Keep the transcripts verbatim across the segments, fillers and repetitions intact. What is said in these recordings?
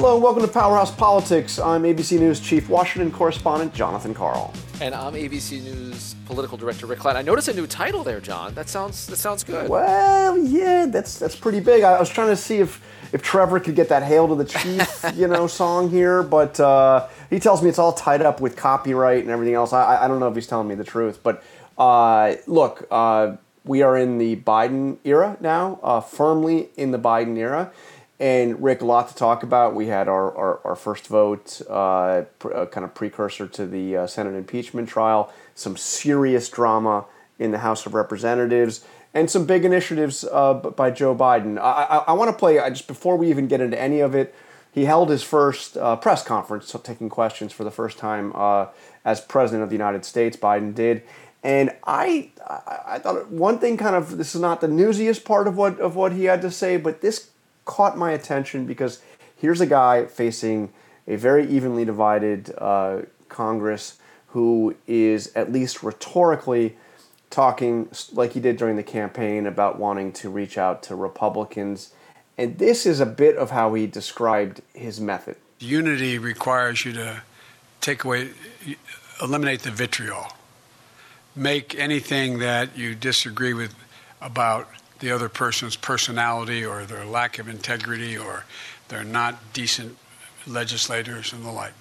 Hello and welcome to Powerhouse Politics. I'm A B C News Chief Washington Correspondent Jonathan Karl. And I'm A B C News Political Director Rick Klein. I noticed a new title there, John. That sounds that sounds good. Well, yeah, that's that's pretty big. I, I was trying to see if, if Trevor could get that Hail to the Chief, you know, song here, but uh, he tells me it's all tied up with copyright and everything else. I, I don't know if he's telling me the truth, but uh, look, uh, we are in the Biden era now, uh, firmly in the Biden era. And, Rick, a lot to talk about. We had our, our, our first vote, uh, pr- uh, kind of precursor to the uh, Senate impeachment trial, some serious drama in the House of Representatives, and some big initiatives uh, by Joe Biden. I, I, I want to play, I just before we even get into any of it, he held his first uh, press conference, taking questions for the first time uh, as President of the United States, Biden did. And I, I, I thought one thing kind of, this is not the newsiest part of what of what he had to say, but this caught my attention because here's a guy facing a very evenly divided uh, Congress who is at least rhetorically talking like he did during the campaign about wanting to reach out to Republicans. And this is a bit of how he described his method. Unity requires you to take away, eliminate the vitriol. Make anything that you disagree with about the other person's personality or their lack of integrity or they're not decent legislators and the like.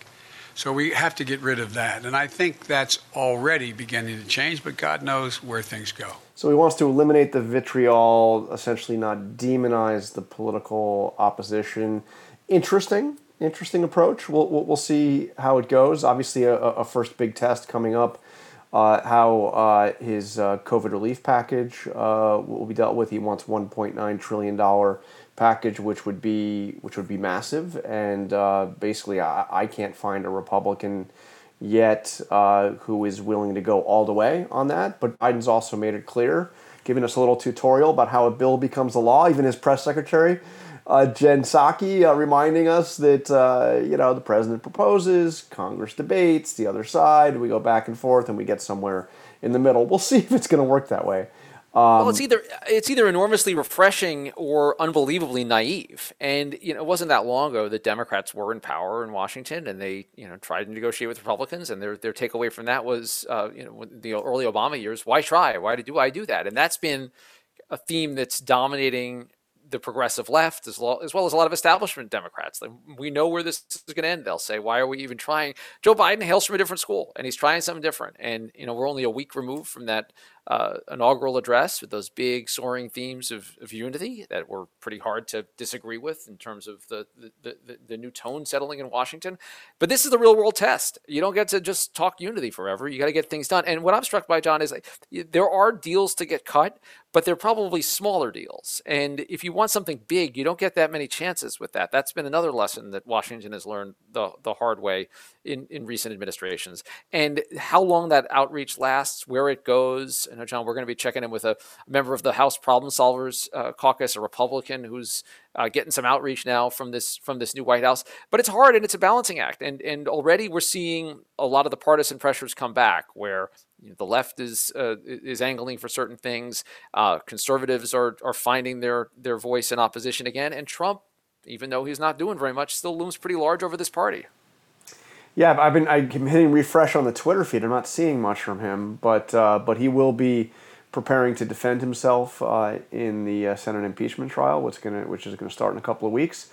So we have to get rid of that. And I think that's already beginning to change, but God knows where things go. So he wants to eliminate the vitriol, essentially not demonize the political opposition. Interesting, interesting approach. We'll, we'll see how it goes. Obviously, a, a first big test coming up. Uh, how uh, his uh, COVID relief package uh, will be dealt with. He wants one point nine trillion dollars package, which would be which would be massive. And uh, basically, I, I can't find a Republican yet uh, who is willing to go all the way on that. But Biden's also made it clear, giving us a little tutorial about how a bill becomes a law. Even his press secretary, uh, Jen Psaki, uh, reminding us that uh, you know the president proposes, Congress debates, the other side, we go back and forth, and we get somewhere in the middle. We'll see if it's going to work that way. Um, well, it's either it's either enormously refreshing or unbelievably naive. And you know, it wasn't that long ago that Democrats were in power in Washington, and they you know tried to negotiate with Republicans, and their their takeaway from that was uh, you know the early Obama years, why try? Why do I do that? And that's been a theme that's dominating the progressive left, as well, as well as a lot of establishment Democrats. Like, we know where this is going to end. They'll say, why are we even trying? Joe Biden hails from a different school, and he's trying something different. And, you know, we're only a week removed from that uh, inaugural address with those big soaring themes of, of unity that were pretty hard to disagree with in terms of the, the, the, the new tone settling in Washington. But this is the real world test. You don't get to just talk unity forever. You got to get things done. And what I'm struck by, John, is like, there are deals to get cut, but they're probably smaller deals. And if you want something big, you don't get that many chances with that. That's been another lesson that Washington has learned the, the hard way in, in recent administrations. And how long that outreach lasts, where it goes. I know, John, we're going to be checking in with a member of the House Problem Solvers uh, Caucus, a Republican who's uh, getting some outreach now from this from this new White House. But it's hard, and it's a balancing act. And, and already we're seeing a lot of the partisan pressures come back where you know, the left is uh, is angling for certain things. Uh, conservatives are are finding their their voice in opposition again, and Trump, even though he's not doing very much, still looms pretty large over this party. Yeah, I've been I'm hitting refresh on the Twitter feed. I'm not seeing much from him, but uh, but he will be preparing to defend himself uh, in the uh, Senate impeachment trial, which is going to which is going to start in a couple of weeks.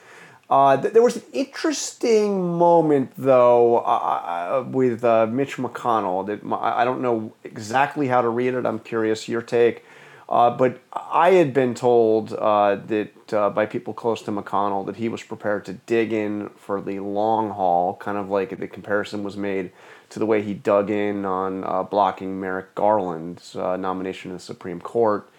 Uh, th- there was an interesting moment, though, uh, with uh, Mitch McConnell. That my, I don't know exactly how to read it. I'm curious your take. Uh, but I had been told uh, that uh, by people close to McConnell that he was prepared to dig in for the long haul, kind of like the comparison was made to the way he dug in on uh, blocking Merrick Garland's uh, nomination to the Supreme Court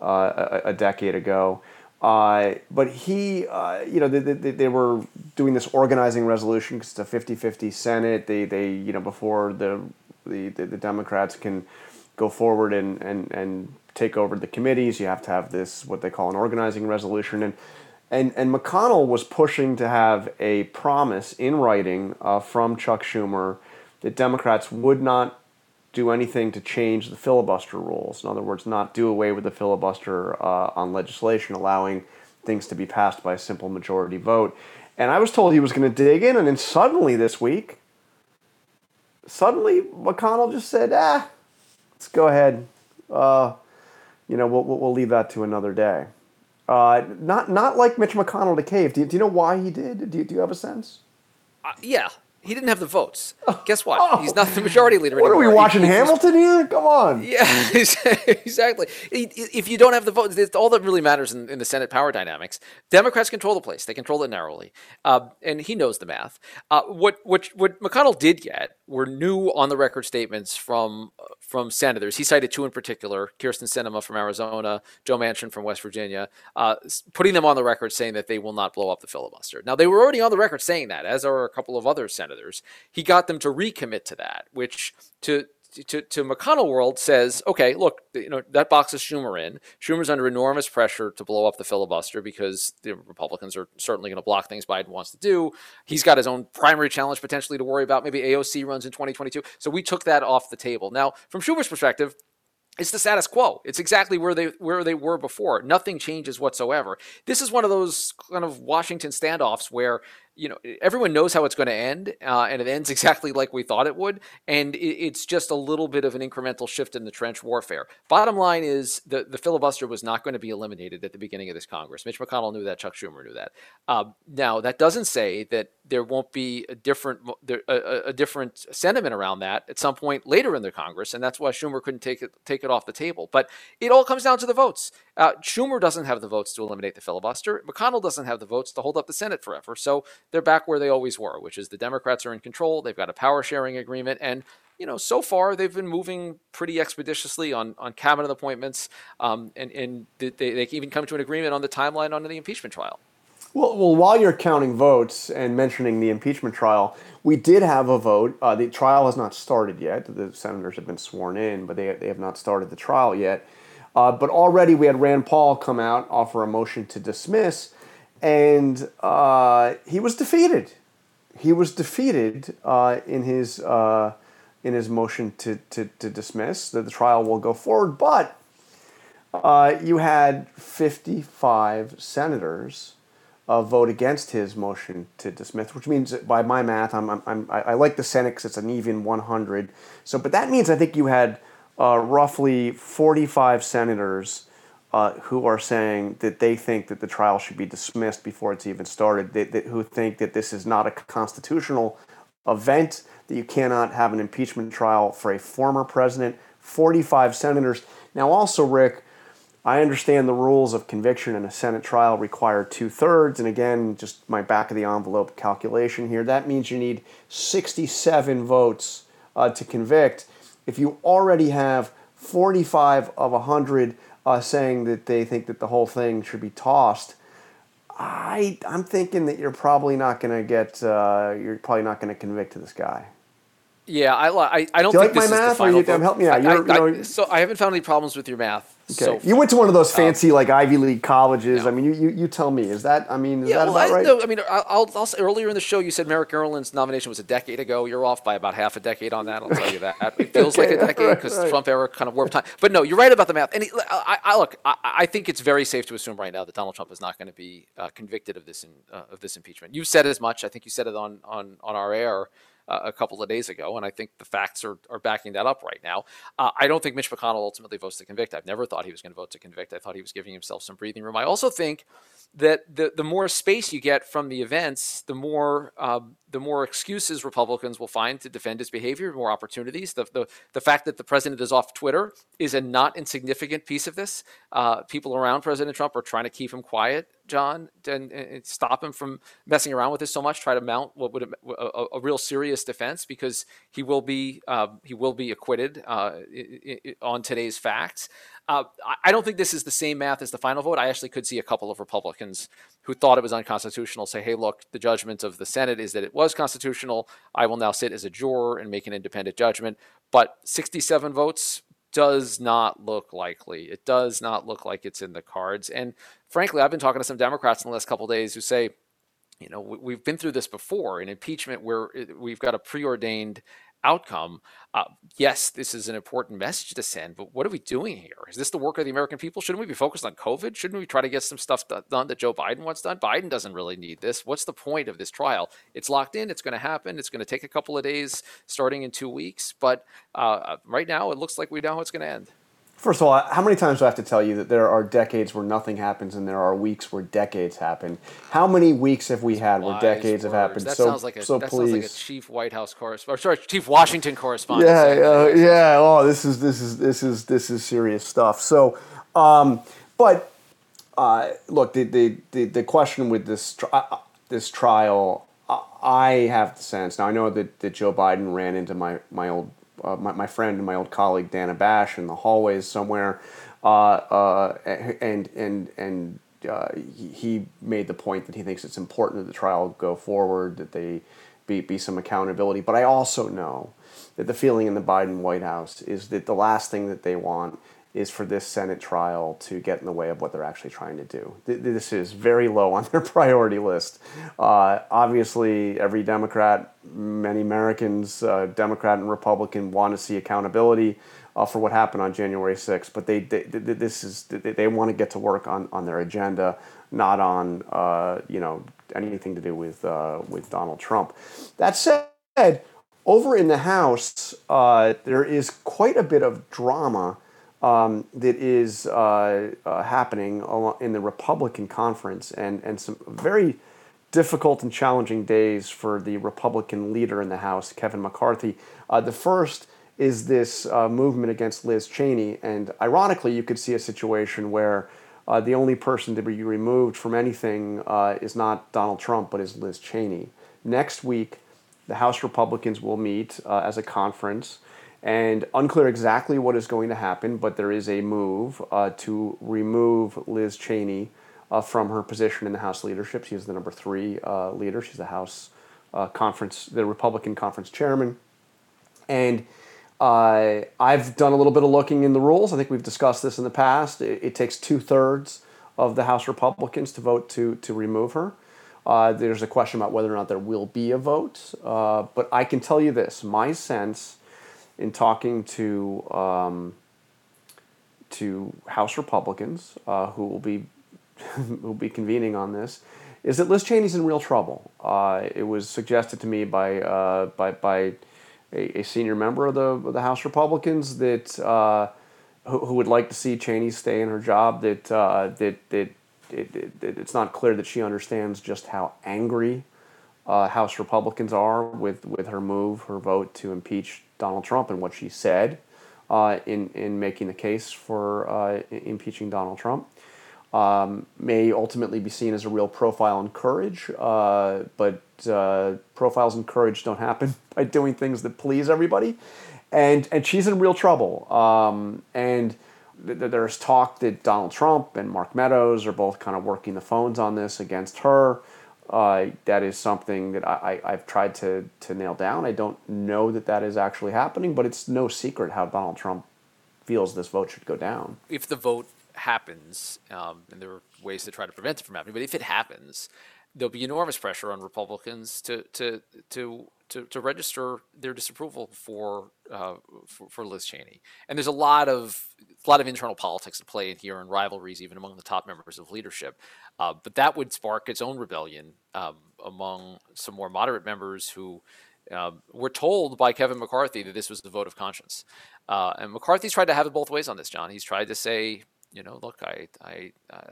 uh, a, a decade ago. Uh, but he, uh, you know, they, they, they were doing this organizing resolution because it's a fifty-fifty Senate. They, they, you know, before the the, the Democrats can go forward and, and, and take over the committees, you have to have this, what they call an organizing resolution. And and, and McConnell was pushing to have a promise in writing uh, from Chuck Schumer that Democrats would not do anything to change the filibuster rules. In other words, not do away with the filibuster uh, on legislation, allowing things to be passed by a simple majority vote. And I was told he was going to dig in, and then suddenly this week, suddenly McConnell just said, ah, let's go ahead. Uh, you know, we'll, we'll leave that to another day. Uh, not not like Mitch McConnell to cave. Do you, do you know why he did? Do you, do you have a sense? Uh, yeah. He didn't have the votes. Guess what? Oh. He's not the majority leader anymore. What are we watching, he, Hamilton here? Come on. Yeah, exactly. If you don't have the votes, all that really matters in, in the Senate power dynamics, Democrats control the place. They control it narrowly. Uh, and he knows the math. Uh, what, what, what McConnell did get were new on-the-record statements from from senators. He cited two in particular, Kyrsten Sinema from Arizona, Joe Manchin from West Virginia, uh, putting them on the record saying that they will not blow up the filibuster. Now, they were already on the record saying that, as are a couple of other senators. He got them to recommit to that, which to to to McConnell world says, okay, look, you know, that boxes Schumer in. Schumer's under enormous pressure to blow up the filibuster because the Republicans are certainly going to block things Biden wants to do. He's got his own primary challenge potentially to worry about. Maybe A O C runs in twenty twenty-two. So we took that off the table. Now, from Schumer's perspective, it's the status quo. It's exactly where they where they were before. Nothing changes whatsoever. This is one of those kind of Washington standoffs where, you know, everyone knows how it's going to end, uh, and it ends exactly like we thought it would. And it, it's just a little bit of an incremental shift in the trench warfare. Bottom line is the, the filibuster was not going to be eliminated at the beginning of this Congress. Mitch McConnell knew that. Chuck Schumer knew that. Uh, now, that doesn't say that there won't be a different a, a different sentiment around that at some point later in the Congress, and that's why Schumer couldn't take it take it off the table. But it all comes down to the votes. Uh, Schumer doesn't have the votes to eliminate the filibuster. McConnell doesn't have the votes to hold up the Senate forever. So they're back where they always were, which is the Democrats are in control. They've got a power-sharing agreement, and you know, so far they've been moving pretty expeditiously on, on cabinet appointments, um, and and they they even come to an agreement on the timeline on the impeachment trial. Well, well, while you're counting votes and mentioning the impeachment trial, we did have a vote. Uh, the trial has not started yet. The senators have been sworn in, but they, they have not started the trial yet. Uh, but already we had Rand Paul come out, offer a motion to dismiss, and uh, he was defeated. He was defeated uh, in his uh, in his motion to, to, to dismiss. The, the trial will go forward, but uh, you had fifty-five senators Uh, vote against his motion to dismiss, which means, by my math, I'm, I'm, I'm, I like the Senate because it's an even one hundred. So, but that means I think you had uh, roughly forty-five senators uh, who are saying that they think that the trial should be dismissed before it's even started, they, they, who think that this is not a constitutional event, that you cannot have an impeachment trial for a former president. forty-five senators. Now, also, Rick, I understand the rules of conviction in a Senate trial require two-thirds, and again, just my back-of-the-envelope calculation here, that means you need sixty-seven votes uh, to convict. If you already have forty-five of one hundred uh, saying that they think that the whole thing should be tossed, I, I'm thinking that you're probably not going to get, uh, you're probably not going to convict this guy. Yeah, I I, I don't Do you think like this my is math the final. Or you, help me out. I, I, you know, so I haven't found any problems with your math. Okay. So you went to one of those fancy um, like Ivy League colleges. Yeah. I mean, you, you you tell me. Is that I mean is yeah, that well, about I, right? No, I mean, I'll, I'll say, earlier in the show you said Merrick Garland's nomination was a decade ago. You're off by about half a decade on that. I'll tell you that. It feels okay, like a decade because right, right. Trump era kind of warped time. But no, you're right about the math. And it, I, I look, I, I think it's very safe to assume right now that Donald Trump is not going to be uh, convicted of this in, uh, of this impeachment. You said as much. I think you said it on on, on our air Uh, a couple of days ago, and I think the facts are, are backing that up right now. Uh, I don't think Mitch McConnell ultimately votes to convict. I've never thought he was going to vote to convict. I thought he was giving himself some breathing room. I also think that the the more space you get from the events, the more uh, the more excuses Republicans will find to defend his behavior, more opportunities. The the the fact that the president is off Twitter is a not insignificant piece of this. Uh, people around President Trump are trying to keep him quiet, John, and, and stop him from messing around with this so much. Try to mount what would a, a, a real serious defense, because he will be uh, he will be acquitted uh, it, it, on today's facts. Uh, I don't think this is the same math as the final vote. I actually could see a couple of Republicans who thought it was unconstitutional say, hey, look, the judgment of the Senate is that it was constitutional. I will now sit as a juror and make an independent judgment. But sixty-seven votes does not look likely. It does not look like it's in the cards. And frankly, I've been talking to some Democrats in the last couple of days who say, you know, we've been through this before in impeachment where we've got a preordained outcome. Uh, yes, this is an important message to send, but what are we doing here? Is this the work of the American people? Shouldn't we be focused on COVID? Shouldn't we try to get some stuff done that Joe Biden wants done? Biden doesn't really need this. What's the point of this trial? It's locked in. It's going to happen. It's going to take a couple of days starting in two weeks. But uh, right now, it looks like we know how it's going to end. First of all, how many times do I have to tell you that there are decades where nothing happens and there are weeks where decades happen? How many weeks have we had where decades words. have happened? That so, sounds like a, so that please. Sounds like a chief White House correspondent, or sorry, chief Washington correspondent. Yeah, uh, yeah. Oh, this is this is this is this is serious stuff. So, um, but uh, look, the, the the the question with this tri- this trial, I have the sense now. I know that, that Joe Biden ran into my my old. Uh, my, my friend and my old colleague Dana Bash in the hallways somewhere, uh, uh, and and and uh, he, he made the point that he thinks it's important that the trial go forward, that they be, be some accountability. But I also know that the feeling in the Biden White House is that the last thing that they want is for this Senate trial to get in the way of what they're actually trying to do. This is very low on their priority list. Uh, obviously, every Democrat, many Americans, uh, Democrat and Republican, want to see accountability uh, for what happened on January sixth. But they, they this is they, they want to get to work on, on their agenda, not on uh, you know anything to do with uh, with Donald Trump. That said, over in the House, uh, there is quite a bit of drama Um, that is uh, uh, happening in the Republican conference, and, and some very difficult and challenging days for the Republican leader in the House, Kevin McCarthy. Uh, the first is this uh, movement against Liz Cheney, and ironically, you could see a situation where uh, the only person to be removed from anything uh, is not Donald Trump, but is Liz Cheney. Next week, the House Republicans will meet uh, as a conference. And unclear exactly what is going to happen, but there is a move uh, to remove Liz Cheney uh, from her position in the House leadership. She is the number three uh, leader. She's the House uh, conference, the Republican conference chairman. And uh, I've done a little bit of looking in the rules. I think we've discussed this in the past. It, it takes two-thirds of the House Republicans to vote to, to remove her. Uh, there's a question about whether or not there will be a vote. Uh, but I can tell you this, my sense in talking to um, to House Republicans uh, who will be who will be convening on this, is that Liz Cheney's in real trouble. Uh, it was suggested to me by uh, by by a, a senior member of the of the House Republicans that uh, who, who would like to see Cheney stay in her job. That uh, that that it, it, it, it's not clear that she understands just how angry Uh, House Republicans are with, with her move, her vote to impeach Donald Trump, and what she said uh, in in making the case for uh, impeaching Donald Trump um, may ultimately be seen as a real profile in courage. Uh, but uh, profiles in courage don't happen by doing things that please everybody, and and she's in real trouble. Um, and th- there's talk that Donald Trump and Mark Meadows are both kind of working the phones on this against her. Uh, that is something that I, I, I've tried to, to nail down. I don't know that that is actually happening, but it's no secret how Donald Trump feels this vote should go down. If the vote happens, um, and there are ways to try to prevent it from happening, but if it happens, there'll be enormous pressure on Republicans to to to to, to register their disapproval for, uh, for for Liz Cheney. And there's a lot of a lot of internal politics at play in here, and rivalries even among the top members of leadership. Uh, but that would spark its own rebellion um, among some more moderate members who uh, were told by Kevin McCarthy that this was the vote of conscience. Uh, and McCarthy's tried to have it both ways on this, John. He's tried to say, you know, look, I, I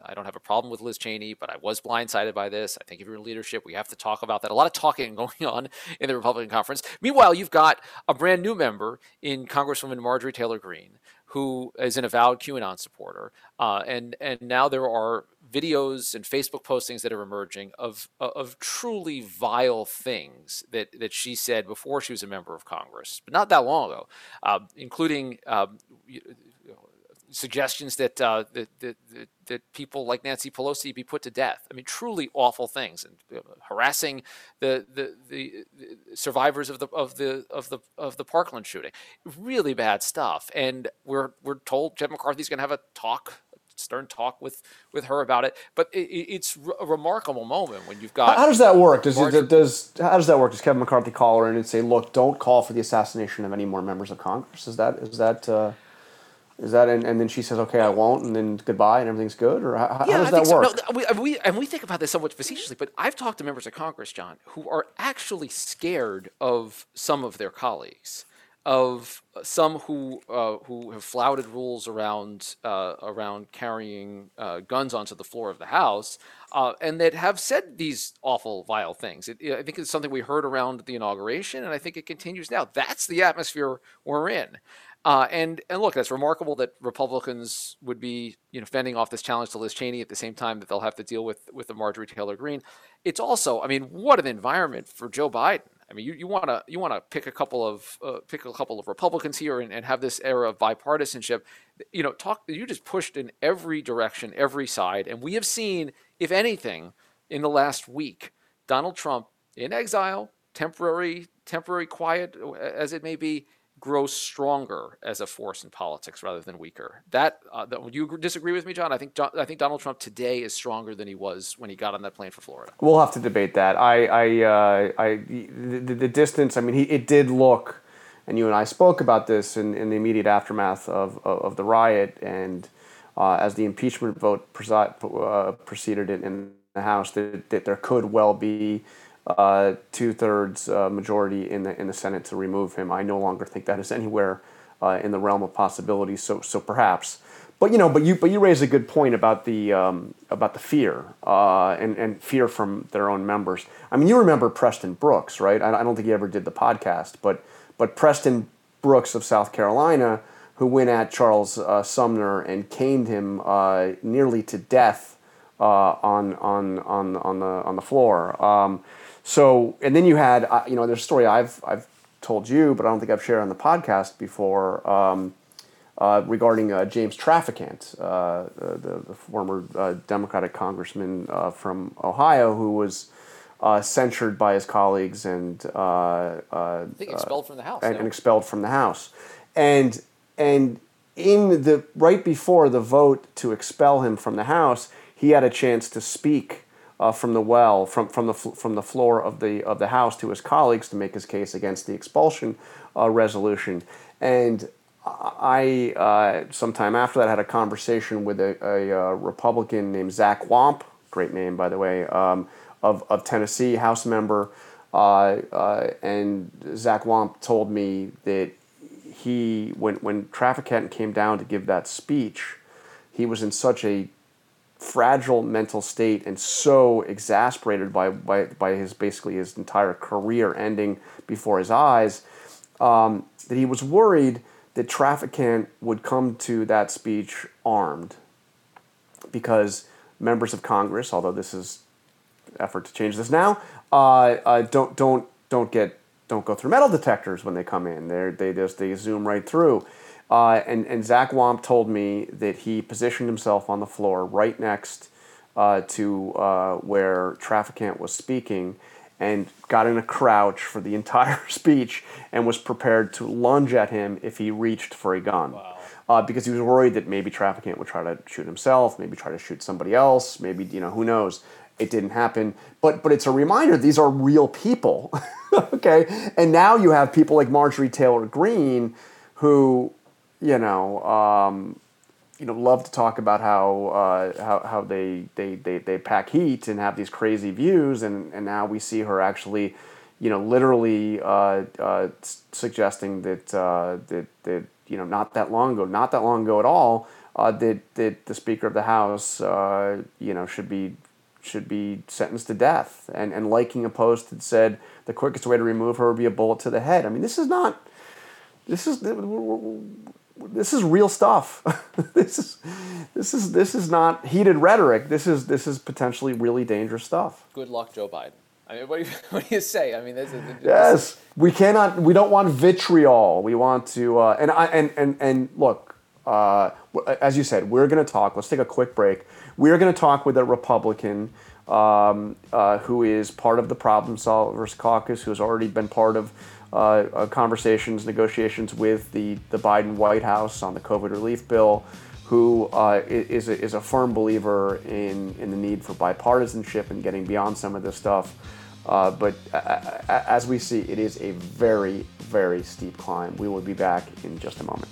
I don't have a problem with Liz Cheney, but I was blindsided by this. I think if you're in leadership, we have to talk about that. A lot of talking going on in the Republican conference. Meanwhile, you've got a brand new member in Congresswoman Marjorie Taylor Greene, who is an avowed QAnon supporter. Uh, and and now there are videos and Facebook postings that are emerging of of truly vile things that, that she said before she was a member of Congress, but not that long ago, uh, including um, you know, suggestions that, uh, that that that people like Nancy Pelosi be put to death. I mean, truly awful things, and uh, harassing the, the the survivors of the of the of the of the Parkland shooting. Really bad stuff. And we're we're told Jeff McCarthy's going to have a talk stern talk with with her about it. But it, it's a remarkable moment when you've got. How does that work? Does March- it, does how does that work? Does Kevin McCarthy call her in and say, "Look, don't call for the assassination of any more members of Congress"? Is that is that? Uh... Is that and, and then she says, "Okay, I won't," and then goodbye, and everything's good, or how, yeah, how does I that think work? So. No, we, we and we think about this somewhat facetiously, but I've talked to members of Congress, John, who are actually scared of some of their colleagues, of some who uh, who have flouted rules around uh, around carrying uh, guns onto the floor of the House, uh, and that have said these awful, vile things. It, it, I think it's something we heard around the inauguration, and I think it continues now. That's the atmosphere we're in. Uh, and and look, that's remarkable that Republicans would be, you know, fending off this challenge to Liz Cheney at the same time that they'll have to deal with with the Marjorie Taylor Greene. It's also, I mean, what an environment for Joe Biden. I mean, you you want to you want to pick a couple of uh, pick a couple of Republicans here and, and have this era of bipartisanship. You know, talk you just pushed in every direction, every side, and we have seen, if anything, in the last week, Donald Trump in exile, temporary temporary quiet as it may be, grow stronger as a force in politics rather than weaker. That, uh, that would you disagree with me, John? I think I think Donald Trump today is stronger than he was when he got on that plane for Florida. We'll have to debate that. I, I, uh, I the, the distance. I mean, he, it did look, and you and I spoke about this in, in the immediate aftermath of of, of the riot, and uh, as the impeachment vote preside, uh, proceeded in, in the House, that, that there could well be. Uh, two-thirds uh, majority in the in the Senate to remove him. I no longer think that is anywhere uh, in the realm of possibility. So so perhaps, but you know, but you but you raise a good point about the um, about the fear uh, and and fear from their own members. I mean, you remember Preston Brooks, right? I, I don't think he ever did the podcast, but but Preston Brooks of South Carolina, who went at Charles uh, Sumner and caned him uh, nearly to death uh, on on on on the on the floor. Um, So, and then you had, uh, you know, there's a story I've I've told you, but I don't think I've shared on the podcast before, um, uh, regarding uh, James Traficant, uh, the, the former uh, Democratic congressman uh, from Ohio, who was uh, censured by his colleagues and uh, uh, I think expelled uh, from the House, and, no? and expelled from the House, and and in the right before the vote to expel him from the House, he had a chance to speak. Uh, from the well, from from the from the floor of the of the House to his colleagues to make his case against the expulsion uh, resolution, and I uh, sometime after that had a conversation with a, a, a Republican named Zach Wamp, great name by the way, um, of of Tennessee, House member, uh, uh, and Zach Wamp told me that he when when Traficant came down to give that speech, he was in such a fragile mental state and so exasperated by by, by his basically his entire career ending before his eyes um, that he was worried that Traficant would come to that speech armed because members of Congress, although this is an effort to change this now, uh, uh, don't don't don't get don't go through metal detectors when they come in. They they just they zoom right through. Uh, and, and Zach Wamp told me that he positioned himself on the floor right next uh, to uh, where Traficant was speaking and got in a crouch for the entire speech and was prepared to lunge at him if he reached for a gun. Wow. Uh, because he was worried that maybe Traficant would try to shoot himself, maybe try to shoot somebody else, maybe, you know, who knows. It didn't happen. But but it's a reminder, these are real people, okay? And now you have people like Marjorie Taylor Greene who... You know, um, you know, love to talk about how uh, how how they, they, they, they pack heat and have these crazy views, and, and now we see her actually, you know, literally uh, uh, suggesting that uh, that that you know, not that long ago, not that long ago at all, uh, that that the Speaker of the House, uh, you know, should be should be sentenced to death, and and liking a post that said the quickest way to remove her would be a bullet to the head. I mean, this is not, this is. We're, we're, This is real stuff. this is this is this is not heated rhetoric. This is this is potentially really dangerous stuff. Good luck, Joe Biden. I mean, what do you, what do you say? I mean, this is, this yes, is... we cannot. We don't want vitriol. We want to. Uh, and I and and and look, uh, as you said, we're going to talk. Let's take a quick break. We're going to talk with a Republican um, uh, who is part of the Problem Solvers Caucus, who has already been part of. Uh, uh, conversations, negotiations with the, the Biden White House on the COVID relief bill, who uh, is, a, is a firm believer in, in the need for bipartisanship and getting beyond some of this stuff. Uh, but uh, as we see, it is a very, very steep climb. We will be back in just a moment.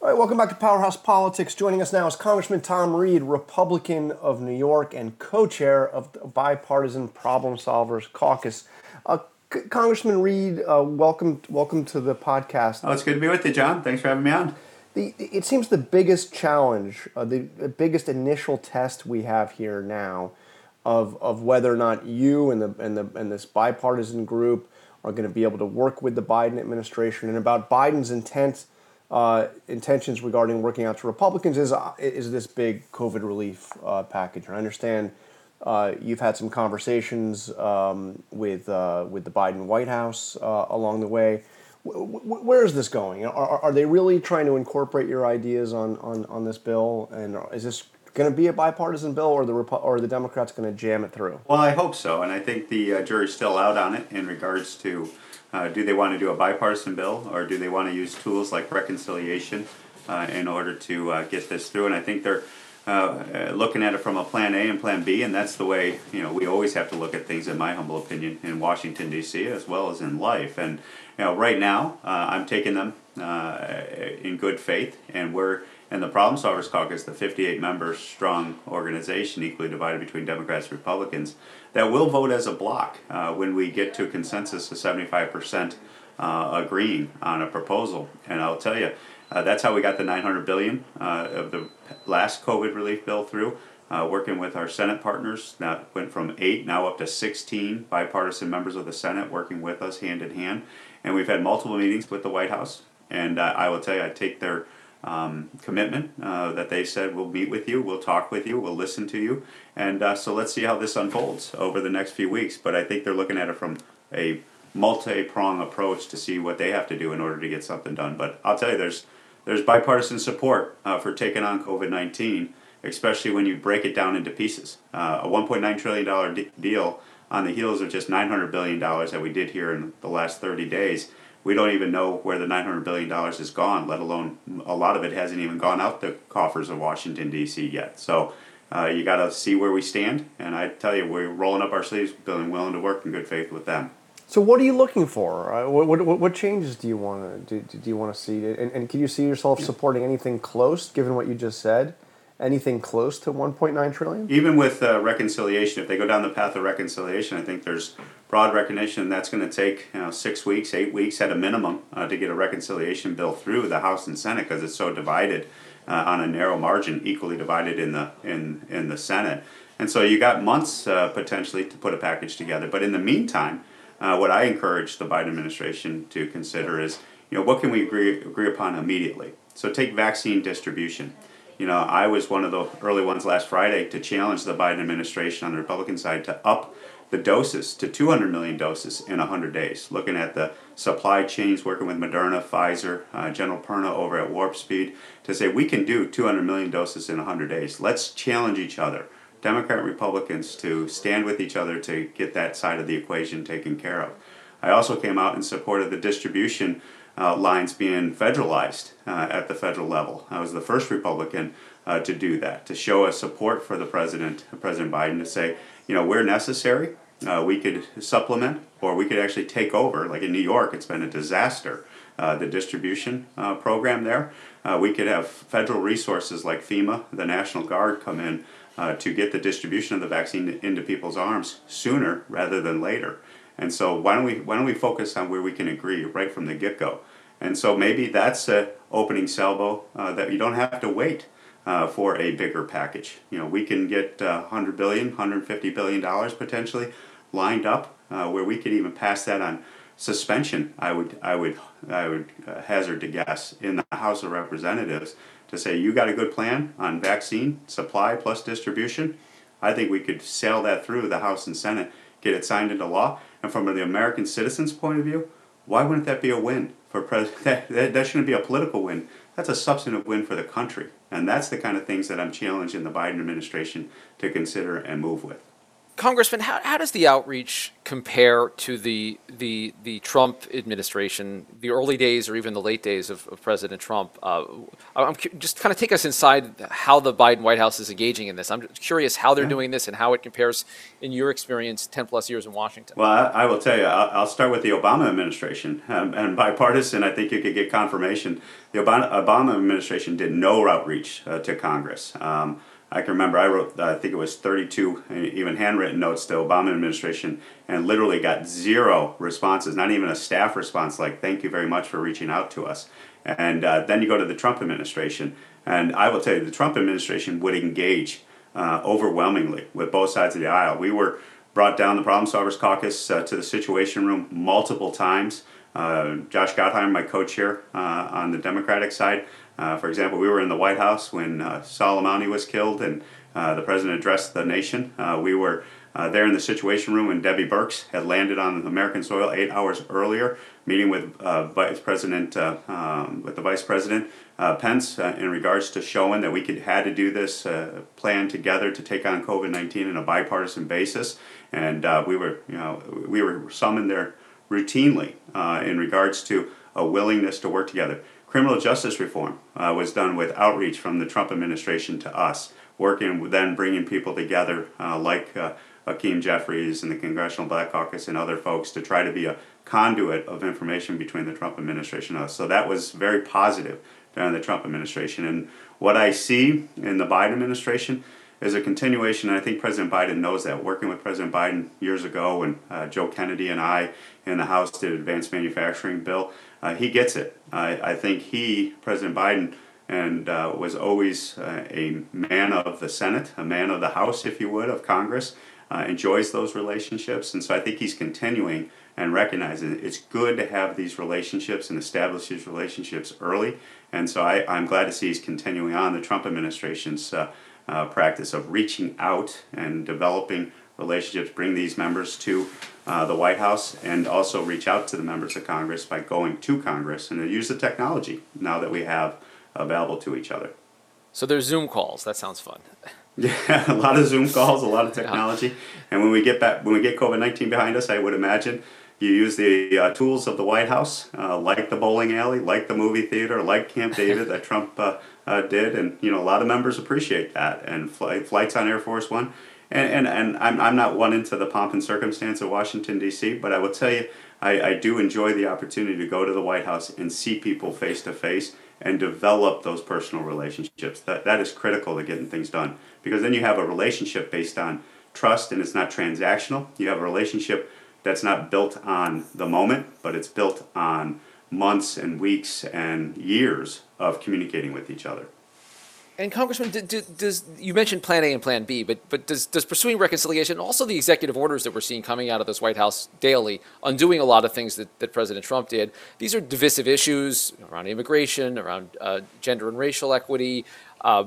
All right, welcome back to Powerhouse Politics. Joining us now is Congressman Tom Reed, Republican of New York and co-chair of the Bipartisan Problem Solvers Caucus. Uh, C- Congressman Reed, uh, welcome welcome to the podcast. Oh, it's good to be with you, John. Thanks for having me on. The, it seems the biggest challenge, uh, the, the biggest initial test we have here now of of whether or not you and the and the and this bipartisan group are going to be able to work with the Biden administration and about Biden's intent Uh, intentions regarding working out to Republicans is uh, is this big COVID relief uh, package. And I understand uh, you've had some conversations um, with uh, with the Biden White House uh, along the way. W- w- where is this going? Are, are they really trying to incorporate your ideas on, on, on this bill? And is this going to be a bipartisan bill, or the Repo- or the Democrats going to jam it through? Well, I hope so, and I think the uh, jury's still out on it in regards to. Uh, do they want to do a bipartisan bill, or do they want to use tools like reconciliation uh, in order to uh, get this through? And I think they're uh, looking at it from a plan A and plan B, and that's the way, you know, we always have to look at things, in my humble opinion, in Washington, D C, as well as in life. And, you know, right now, uh, I'm taking them uh, in good faith, and we're in the Problem Solvers Caucus, the fifty-eight member strong organization equally divided between Democrats and Republicans, that will vote as a block uh, when we get to a consensus of seventy-five percent uh, agreeing on a proposal. And I'll tell you, uh, that's how we got the nine hundred billion dollars uh, of the last COVID relief bill through, uh, working with our Senate partners. That went from eight, now up to sixteen bipartisan members of the Senate working with us hand in hand. And we've had multiple meetings with the White House. And uh, I will tell you, I take their Um, commitment uh, that they said, we'll meet with you, we'll talk with you, we'll listen to you, and uh, so let's see how this unfolds over the next few weeks. But I think they're looking at it from a multi-prong approach to see what they have to do in order to get something done. But I'll tell you, there's there's bipartisan support uh, for taking on COVID nineteen, especially when you break it down into pieces. Uh, a one point nine trillion dollars de- deal on the heels of just nine hundred billion dollars that we did here in the last thirty days. We don't even know where the nine hundred billion dollars is gone, let alone a lot of it hasn't even gone out the coffers of Washington, D C yet. So uh, you got to see where we stand. And I tell you, we're rolling up our sleeves, being willing to work in good faith with them. So what are you looking for? Uh, what, what what changes do you want to do? Do you want to see? And, and can you see yourself supporting anything close, given what you just said? Anything close to one point nine trillion dollars? Even with uh, reconciliation, if they go down the path of reconciliation, I think there's broad recognition that's going to take you know, six weeks, eight weeks at a minimum uh, to get a reconciliation bill through the House and Senate because it's so divided uh, on a narrow margin, equally divided in the in, in the Senate. And so you got months uh, potentially to put a package together. But in the meantime, uh, what I encourage the Biden administration to consider is, you know, what can we agree agree upon immediately? So take vaccine distribution. You know, I was one of the early ones last Friday to challenge the Biden administration on the Republican side to up the doses to two hundred million doses in one hundred days, looking at the supply chains, working with Moderna, Pfizer, uh, General Perna over at Warp Speed, to say we can do two hundred million doses in one hundred days. Let's challenge each other, Democrat and Republicans, to stand with each other to get that side of the equation taken care of. I also came out in support of the distribution Uh, lines being federalized uh, at the federal level. I was the first Republican uh, to do that, to show a support for the president, President Biden, to say, you know, where necessary, uh, we could supplement or we could actually take over. Like in New York, it's been a disaster, uh, the distribution uh, program there. Uh, we could have federal resources like FEMA, the National Guard come in uh, to get the distribution of the vaccine into people's arms sooner rather than later. And so why don't we why don't we focus on where we can agree right from the get-go? And so maybe that's an opening salvo uh, that you don't have to wait uh, for a bigger package. You know, we can get uh, one hundred billion dollars, one hundred fifty billion dollars potentially lined up uh, where we could even pass that on suspension. I would I would I would uh, hazard to guess in the House of Representatives to say you got a good plan on vaccine supply plus distribution. I think we could sail that through the House and Senate, get it signed into law. And from the American citizen's point of view, why wouldn't that be a win for president? That, that, that shouldn't be a political win. That's a substantive win for the country. And that's the kind of things that I'm challenging the Biden administration to consider and move with. Congressman, how, how does the outreach compare to the the the Trump administration, the early days or even the late days of, of President Trump? Uh, I'm cu- just kind of take us inside how the Biden White House is engaging in this. I'm curious how they're yeah. doing this and how it compares, in your experience, ten plus years in Washington. Well, I, I will tell you, I'll, I'll start with the Obama administration. Um, and bipartisan, I think you could get confirmation. The Obama, Obama administration did no outreach uh, to Congress. Um, I can remember I wrote, I think it was thirty-two, even handwritten notes to the Obama administration, and literally got zero responses, not even a staff response like, thank you very much for reaching out to us. And uh, then you go to the Trump administration, and I will tell you, the Trump administration would engage uh, overwhelmingly with both sides of the aisle. We were brought down the Problem Solvers Caucus uh, to the Situation Room multiple times. Uh, Josh Gottheimer, my co-chair uh, on the Democratic side, Uh, for example, we were in the White House when uh, Soleimani was killed and uh, the president addressed the nation. Uh, we were uh, there in the Situation Room when Debbie Burks had landed on American soil eight hours earlier, meeting with uh, Vice President uh, um, with the Vice President uh, Pence uh, in regards to showing that we could had to do this uh, plan together to take on COVID nineteen on a bipartisan basis, and uh, we were you know we were summoned there routinely uh, in regards to a willingness to work together. Criminal justice reform uh, was done with outreach from the Trump administration to us, working with then bringing people together uh, like uh, Hakeem Jeffries and the Congressional Black Caucus and other folks to try to be a conduit of information between the Trump administration and us. So that was very positive during the Trump administration. And what I see in the Biden administration is a continuation, and I think President Biden knows that. Working with President Biden years ago when uh, Joe Kennedy and I in the House did advanced manufacturing bill, Uh, he gets it. I, I think he, President Biden, and uh, was always uh, a man of the Senate, a man of the House, if you would, of Congress, uh, enjoys those relationships. And so I think he's continuing and recognizing it's good to have these relationships and establish these relationships early. And so I, I'm glad to see he's continuing on the Trump administration's uh, uh, practice of reaching out and developing relationships, bring these members to uh, the White House, and also reach out to the members of Congress by going to Congress and use the technology now that we have available to each other. So there's Zoom calls. That sounds fun. Yeah, a lot of Zoom calls, a lot of technology. Yeah. And when we get back, when we get COVID nineteen behind us, I would imagine you use the uh, tools of the White House, uh, like the bowling alley, like the movie theater, like Camp David that Trump uh, uh, did, and you know a lot of members appreciate that. And fl- flights on Air Force One. And, and and I'm I'm not one into the pomp and circumstance of Washington, D C, but I will tell you, I, I do enjoy the opportunity to go to the White House and see people face to face and develop those personal relationships. That that is critical to getting things done, because then you have a relationship based on trust and it's not transactional. You have a relationship that's not built on the moment, but it's built on months and weeks and years of communicating with each other. And Congressman, do, do, does you mentioned Plan A and Plan B, but but does does pursuing reconciliation, also the executive orders that we're seeing coming out of this White House daily, undoing a lot of things that, that President Trump did, these are divisive issues around immigration, around uh, gender and racial equity. Uh,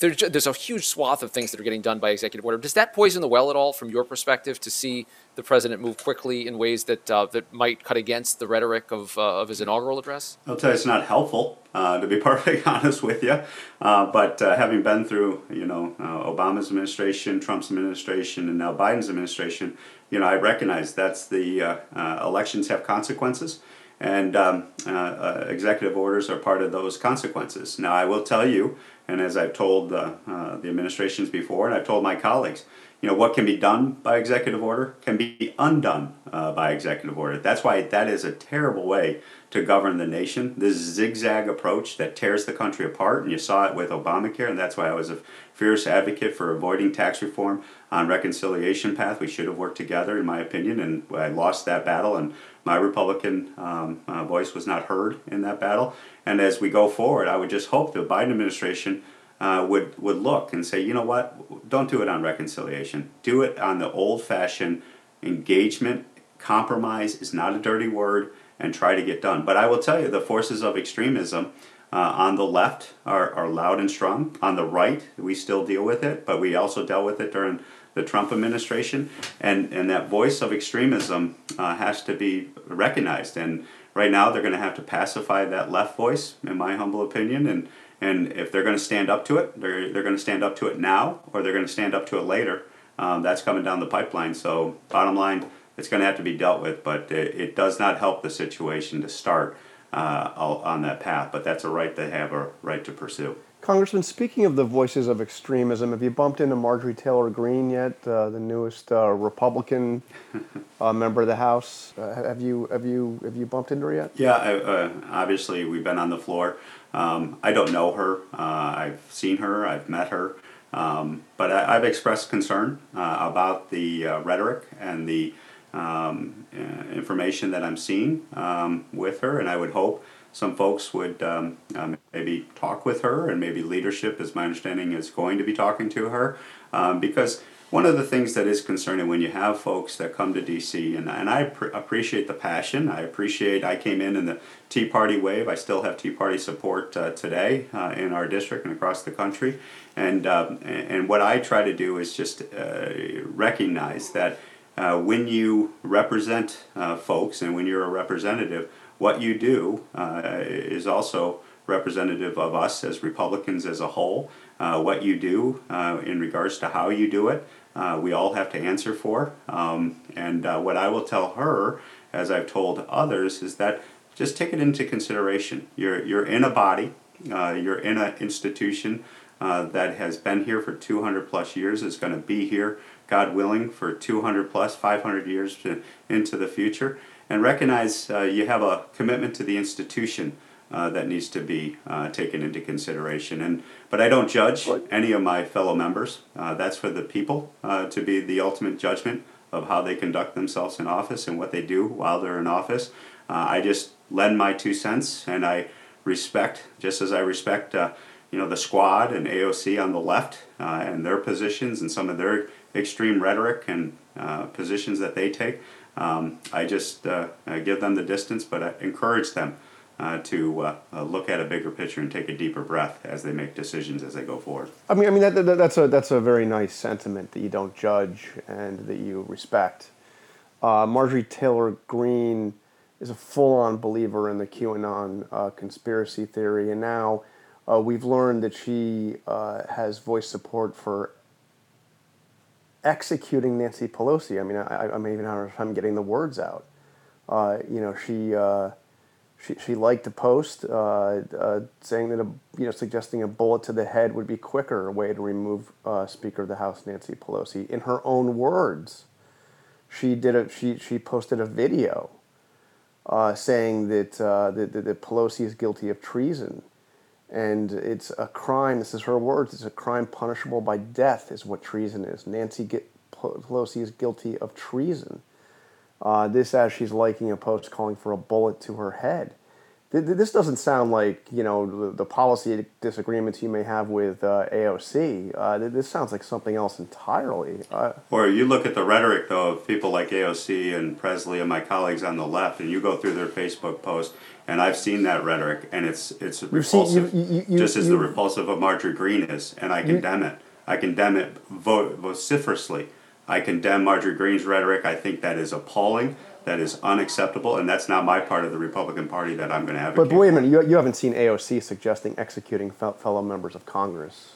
there's there's a huge swath of things that are getting done by executive order. Does that poison the well at all, from your perspective, to see the president move quickly in ways that uh, that might cut against the rhetoric of uh, of his inaugural address? I'll tell you, it's not helpful. Uh, to be perfectly honest with you, uh, but uh, having been through, you know, uh, Obama's administration, Trump's administration, and now Biden's administration, you know, I recognize that's the uh, uh, elections have consequences, and um, uh, uh, executive orders are part of those consequences. Now, I will tell you, and as I've told uh, uh, the administrations before, and I've told my colleagues, you know, what can be done by executive order can be undone uh, by executive order. That's why that is a terrible way to govern the nation, this zigzag approach that tears the country apart, and you saw it with Obamacare, and that's why I was a fierce advocate for avoiding tax reform on reconciliation path. We should have worked together, in my opinion, and I lost that battle, and my Republican um, uh, voice was not heard in that battle. And as we go forward, I would just hope the Biden administration uh, would, would look and say, you know what, don't do it on reconciliation. Do it on the old-fashioned engagement. Compromise is not a dirty word, and try to get done. But I will tell you, the forces of extremism uh, on the left are, are loud and strong. On the right, we still deal with it, but we also dealt with it during the Trump administration. And, and that voice of extremism uh, has to be recognized. And right now, they're going to have to pacify that left voice, in my humble opinion. And, and if they're going to stand up to it, they're, they're going to stand up to it now, or they're going to stand up to it later. um, that's coming down the pipeline. So bottom line, it's going to have to be dealt with, but it, it does not help the situation to start uh, on that path. But that's a right they have, a right to pursue. Congressman, speaking of the voices of extremism, have you bumped into Marjorie Taylor Greene yet, uh, the newest uh, Republican uh, member of the House? Uh, have you have you have you bumped into her yet? Yeah, I, uh, obviously we've been on the floor. Um, I don't know her. Uh, I've seen her. I've met her, um, but I, I've expressed concern uh, about the uh, rhetoric and the um, uh, information that I'm seeing um, with her, and I would hope some folks would um, um, maybe talk with her, and maybe leadership, as my understanding, is going to be talking to her. Um, because one of the things that is concerning when you have folks that come to D C, and, and I pr- appreciate the passion. I appreciate, I came in in the Tea Party wave. I still have Tea Party support uh, today uh, in our district and across the country. And, uh, and what I try to do is just uh, recognize that uh, when you represent uh, folks and when you're a representative, what you do uh, is also representative of us as Republicans as a whole. Uh, what you do uh, in regards to how you do it, uh, we all have to answer for. Um, and uh, what I will tell her, as I've told others, is that just take it into consideration. You're you're in a body, uh, you're in an institution uh, that has been here for two hundred plus years, is going to be here, God willing, for two hundred plus, five hundred years to, into the future. And recognize uh, you have a commitment to the institution uh, that needs to be uh, taken into consideration. And but I don't judge any of my fellow members. Uh, that's for the people uh, to be the ultimate judgment of how they conduct themselves in office and what they do while they're in office. Uh, I just lend my two cents, and I respect, just as I respect, uh, you know, the Squad and A O C on the left uh, and their positions and some of their extreme rhetoric and uh, positions that they take. Um, I just uh, I give them the distance, but I encourage them uh, to uh, uh, look at a bigger picture and take a deeper breath as they make decisions as they go forward. I mean, I mean that, that, that's a that's a very nice sentiment, that you don't judge and that you respect. Uh, Marjorie Taylor Greene is a full-on believer in the QAnon uh, conspiracy theory, and now uh, we've learned that she uh, has voiced support for executing Nancy Pelosi. I mean, I, I'm even having a hard time getting the words out. Uh, you know, she uh, she she liked a post uh, uh, saying that a, you know suggesting a bullet to the head would be quicker a way to remove uh, Speaker of the House Nancy Pelosi. In her own words, she did a she she posted a video uh, saying that, uh, that that that Pelosi is guilty of treason, and it's a crime. This is her words. It's a crime punishable by death, is what treason is. Nancy Pelosi is guilty of treason. Uh, this, as she's liking a post calling for a bullet to her head. This doesn't sound like, you know, the policy disagreements you may have with uh, A O C. Uh, this sounds like something else entirely. Uh, or you look at the rhetoric, though, of people like A O C and Presley and my colleagues on the left, and you go through their Facebook posts, and I've seen that rhetoric, and it's it's repulsive, seen, you, you, you, just as you, the repulsive of Marjorie Greene is, and I condemn you, it. I condemn it vo- vociferously. I condemn Marjorie Greene's rhetoric. I think that is appalling. That is unacceptable, and that's not my part of the Republican Party that I'm going to advocate. But wait a minute, you, you haven't seen A O C suggesting executing fellow members of Congress.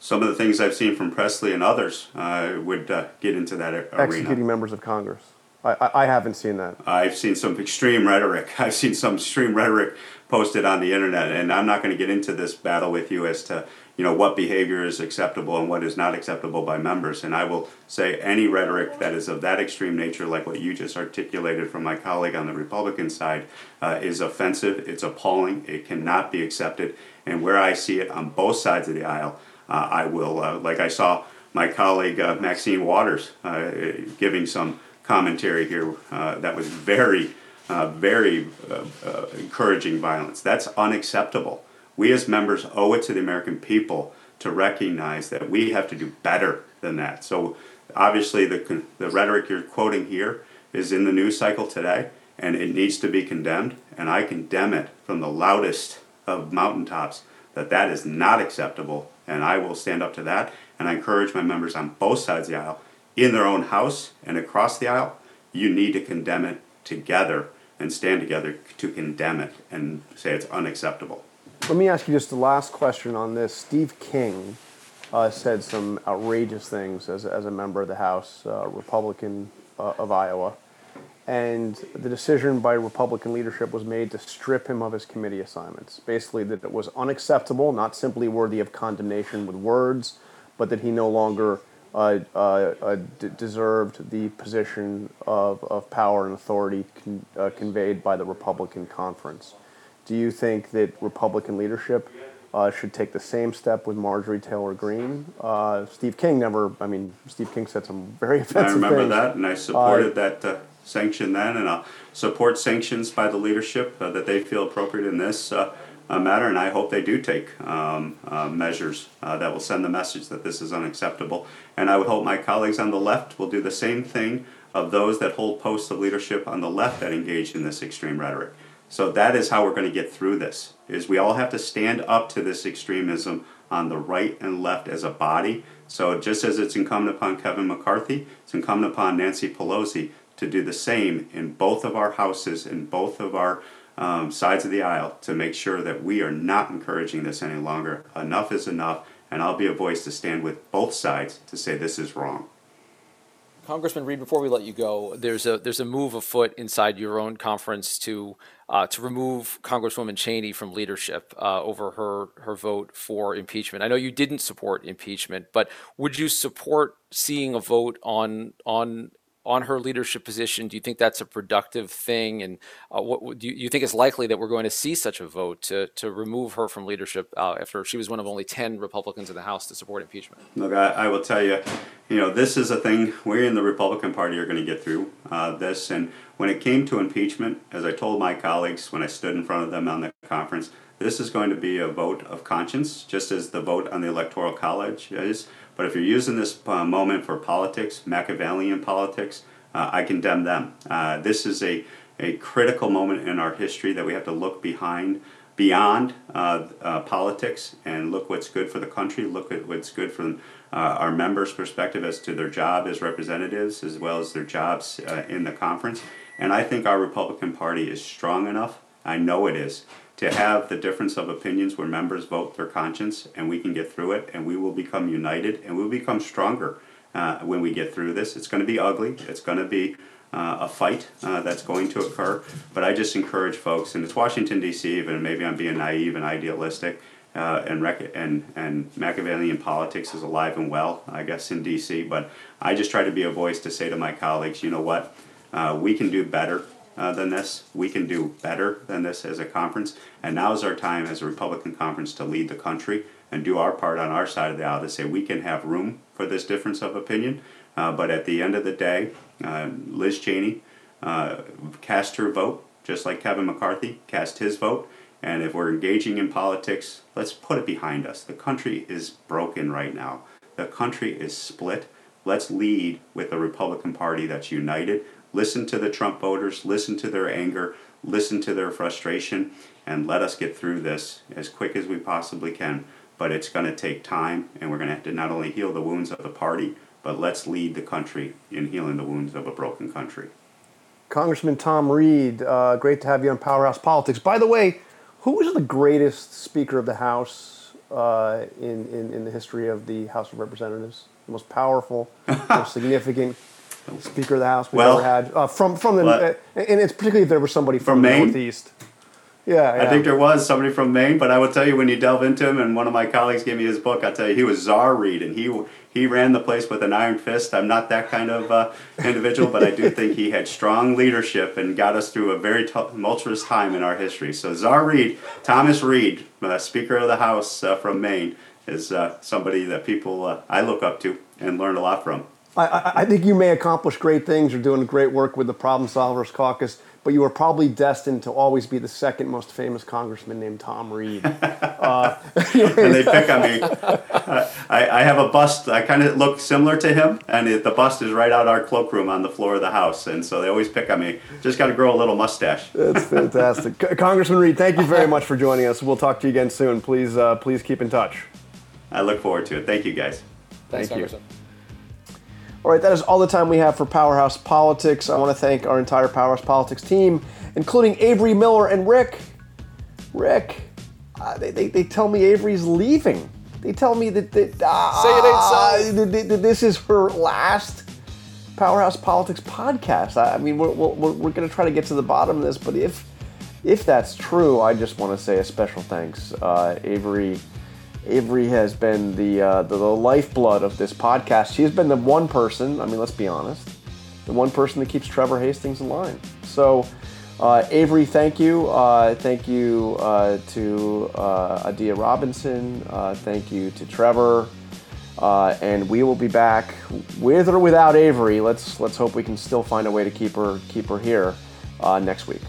Some of the things I've seen from Presley and others uh, would uh, get into that arena. Executing members of Congress. I, I, I haven't seen that. I've seen some extreme rhetoric. I've seen some extreme rhetoric posted on the internet, and I'm not going to get into this battle with you as to, you know, what behavior is acceptable and what is not acceptable by members. And I will say any rhetoric that is of that extreme nature, like what you just articulated from my colleague on the Republican side, uh, is offensive, it's appalling, it cannot be accepted. And where I see it on both sides of the aisle, uh, I will, uh, like I saw my colleague uh, Maxine Waters uh, giving some commentary here uh, that was very, uh, very uh, uh, encouraging violence. That's unacceptable. We as members owe it to the American people to recognize that we have to do better than that. So obviously the the rhetoric you're quoting here is in the news cycle today, and it needs to be condemned, and I condemn it from the loudest of mountaintops, that that is not acceptable, and I will stand up to that, and I encourage my members on both sides of the aisle, in their own house and across the aisle, you need to condemn it together and stand together to condemn it and say it's unacceptable. Let me ask you just the last question on this. Steve King, uh, said some outrageous things as, as a member of the House, uh, Republican uh, of Iowa. And the decision by Republican leadership was made to strip him of his committee assignments. Basically, that it was unacceptable, not simply worthy of condemnation with words, but that he no longer uh, uh, uh, d- deserved the position of, of power and authority con- uh, conveyed by the Republican conference. Do you think that Republican leadership uh, should take the same step with Marjorie Taylor Greene? Uh, Steve King never, I mean, Steve King said some very offensive things. I remember things. that, and I supported uh, that uh, sanction then, and I'll support sanctions by the leadership uh, that they feel appropriate in this uh, uh, matter, and I hope they do take um, uh, measures uh, that will send the message that this is unacceptable. And I would hope my colleagues on the left will do the same thing of those that hold posts of leadership on the left that engage in this extreme rhetoric. So that is how we're going to get through this, is we all have to stand up to this extremism on the right and left as a body. So just as it's incumbent upon Kevin McCarthy, it's incumbent upon Nancy Pelosi to do the same in both of our houses, in both of our um, sides of the aisle, to make sure that we are not encouraging this any longer. Enough is enough, and I'll be a voice to stand with both sides to say this is wrong. Congressman Reed, before we let you go, there's a there's a move afoot inside your own conference to uh, to remove Congresswoman Cheney from leadership uh, over her her vote for impeachment. I know you didn't support impeachment, but would you support seeing a vote on on on her leadership position? Do you think that's a productive thing? And uh, what do you, you think it's likely that we're going to see such a vote to to remove her from leadership uh, after she was one of only ten Republicans in the House to support impeachment? Look, I, I will tell you. You know, this is a thing we in the Republican Party are going to get through uh, this. And when it came to impeachment, as I told my colleagues when I stood in front of them on the conference, this is going to be a vote of conscience, just as the vote on the Electoral College is. But if you're using this uh, moment for politics, Machiavellian politics, uh, I condemn them. Uh, this is a, a critical moment in our history that we have to look behind, beyond uh, uh, politics, and look what's good for the country, look at what's good for them. Uh, our members' perspective as to their job as representatives, as well as their jobs uh, in the conference. And I think our Republican Party is strong enough, I know it is, to have the difference of opinions where members vote their conscience, and we can get through it, and we will become united, and we'll become stronger uh, when we get through this. It's going to be ugly. It's going to be uh, a fight uh, that's going to occur. But I just encourage folks, and it's Washington, D C, even maybe I'm being naive and idealistic, Uh, and, rec- and and Machiavellian politics is alive and well, I guess, in D C. But I just try to be a voice to say to my colleagues, you know what, uh, we can do better uh, than this. We can do better than this as a conference. And now is our time as a Republican conference to lead the country and do our part on our side of the aisle to say we can have room for this difference of opinion. Uh, but at the end of the day, uh, Liz Cheney uh, cast her vote, just like Kevin McCarthy cast his vote. And if we're engaging in politics, let's put it behind us. The country is broken right now. The country is split. Let's lead with a Republican Party that's united. Listen to the Trump voters. Listen to their anger. Listen to their frustration. And let us get through this as quick as we possibly can. But it's going to take time. And we're going to have to not only heal the wounds of the party, but let's lead the country in healing the wounds of a broken country. Congressman Tom Reed, uh, great to have you on Powerhouse Politics. By the way, who was the greatest Speaker of the House uh, in, in, in the history of the House of Representatives? The most powerful, most significant Speaker of the House we've well, ever had. Uh, from from the uh, and it's particularly if there was somebody from, from the Northeast. Yeah, yeah, I think there was somebody from Maine. But I will tell you, when you delve into him, and one of my colleagues gave me his book, I'll tell you, he was Czar Reed, and he he ran the place with an iron fist. I'm not that kind of uh, individual, but I do think he had strong leadership and got us through a very tumultuous time in our history. So Czar Reed, Thomas Reed, uh, Speaker of the House uh, from Maine, is uh, somebody that people uh, I look up to and learn a lot from. I, I, I think you may accomplish great things. You're doing great work with the Problem Solvers Caucus, but you were probably destined to always be the second most famous congressman named Tom Reed. Uh, and they pick on me. Uh, I, I have a bust. I kind of look similar to him, and it, the bust is right out our cloakroom on the floor of the House, and so they always pick on me. Just got to grow a little mustache. That's fantastic. Congressman Reed, thank you very much for joining us. We'll talk to you again soon. Please, uh, please keep in touch. I look forward to it. Thank you, guys. Thanks, thank you. All right, that is all the time we have for Powerhouse Politics. I want to thank our entire Powerhouse Politics team, including Avery Miller and Rick. Rick, uh, they, they, they tell me Avery's leaving. They tell me that, that ah, Say it ain't so. This is her last Powerhouse Politics podcast. I mean, we're we're, we're going to try to get to the bottom of this, but if if that's true, I just want to say a special thanks. Uh, Avery Avery has been the, uh, the the lifeblood of this podcast. She has been the one person. I mean, let's be honest, the one person that keeps Trevor Hastings in line. So. Uh, Avery, thank you. Uh, thank you uh, to uh, Adia Robinson. Uh, thank you to Trevor. Uh, and we will be back with or without Avery. Let's let's hope we can still find a way to keep her keep her here uh, next week.